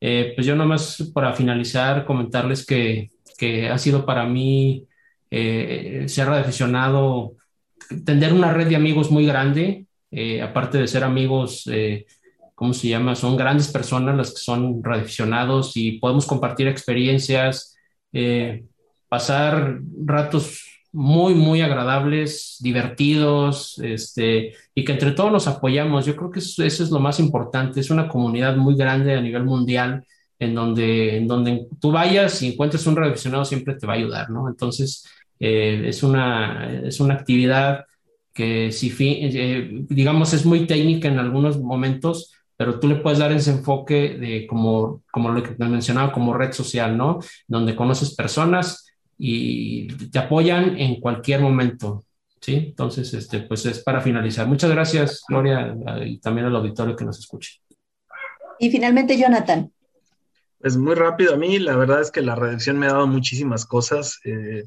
Eh, pues yo nomás para finalizar comentarles que, que ha sido para mí eh, ser radioaficionado, tener una red de amigos muy grande, eh, aparte de ser amigos... Eh, ¿Cómo se llama? Son grandes personas las que son radioaficionados y podemos compartir experiencias, eh, pasar ratos muy, muy agradables, divertidos, este, y que entre todos nos apoyamos. Yo creo que eso, eso es lo más importante. Es una comunidad muy grande a nivel mundial en donde, en donde tú vayas y encuentres un radioaficionado siempre te va a ayudar, ¿no? Entonces, eh, es una, es una actividad que, si, eh, digamos, es muy técnica en algunos momentos, pero tú le puedes dar ese enfoque de como, como lo que te mencionaba, como red social, ¿no? Donde conoces personas y te apoyan en cualquier momento, ¿sí? Entonces, este, pues es para finalizar. Muchas gracias, Gloria, y también al auditorio que nos escuche. Y finalmente, Jonathan. Pues muy rápido, a mí la verdad es que la radioafición me ha dado muchísimas cosas. Eh,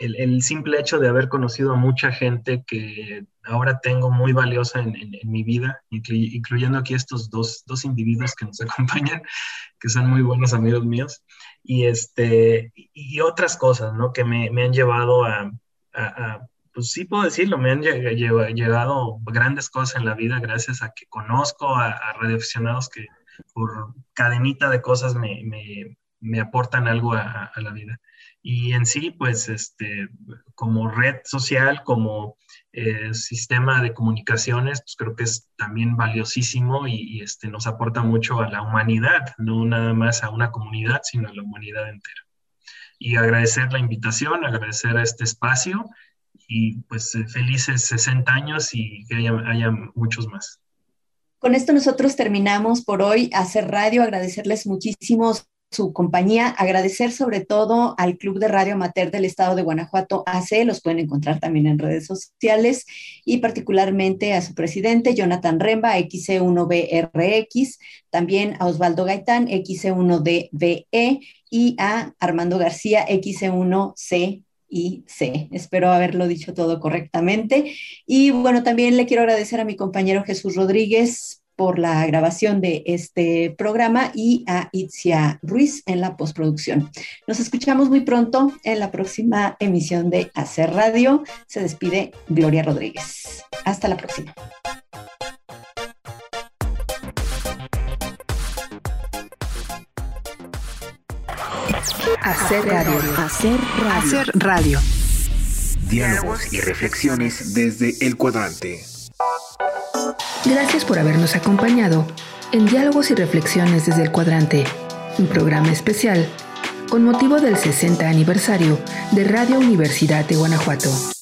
el, el simple hecho de haber conocido a mucha gente que... ahora tengo muy valiosa en, en, en mi vida, incluyendo aquí estos dos, dos individuos que nos acompañan, que son muy buenos amigos míos, y, este, y otras cosas, ¿no? Que me, me han llevado a, a, a, pues sí puedo decirlo, me han llegado grandes cosas en la vida gracias a que conozco a, a radioaficionados que por cadenita de cosas me, me, me aportan algo a, a la vida. Y en sí, pues, este, como red social, como... Eh, sistema de comunicaciones, pues creo que es también valiosísimo y, y este, nos aporta mucho a la humanidad, no nada más a una comunidad, sino a la humanidad entera. Y agradecer la invitación, agradecer a este espacio y pues felices sesenta años y que haya, haya muchos más. Con esto nosotros terminamos por hoy Hacer Radio, agradecerles muchísimo su compañía, agradecer sobre todo al Club de Radio Amateur del Estado de Guanajuato, A C, los pueden encontrar también en redes sociales, y particularmente a su presidente, Jonathan Remba, X E uno B R X, también a Osvaldo Gaitán, X E uno D B E, y a Armando García, X E uno C I C. Y C. Espero haberlo dicho todo correctamente. Y bueno, también le quiero agradecer a mi compañero Jesús Rodríguez por la grabación de este programa y a Itzia Ruiz en la postproducción. Nos escuchamos muy pronto en la próxima emisión de Hacer Radio. Se despide Gloria Rodríguez. Hasta la próxima. Hacer Radio. Hacer Radio. Hacer Radio. Diálogos y reflexiones desde el cuadrante. Gracias por habernos acompañado en Diálogos y Reflexiones desde el Cuadrante, un programa especial con motivo del sesenta aniversario de Radio Universidad de Guanajuato.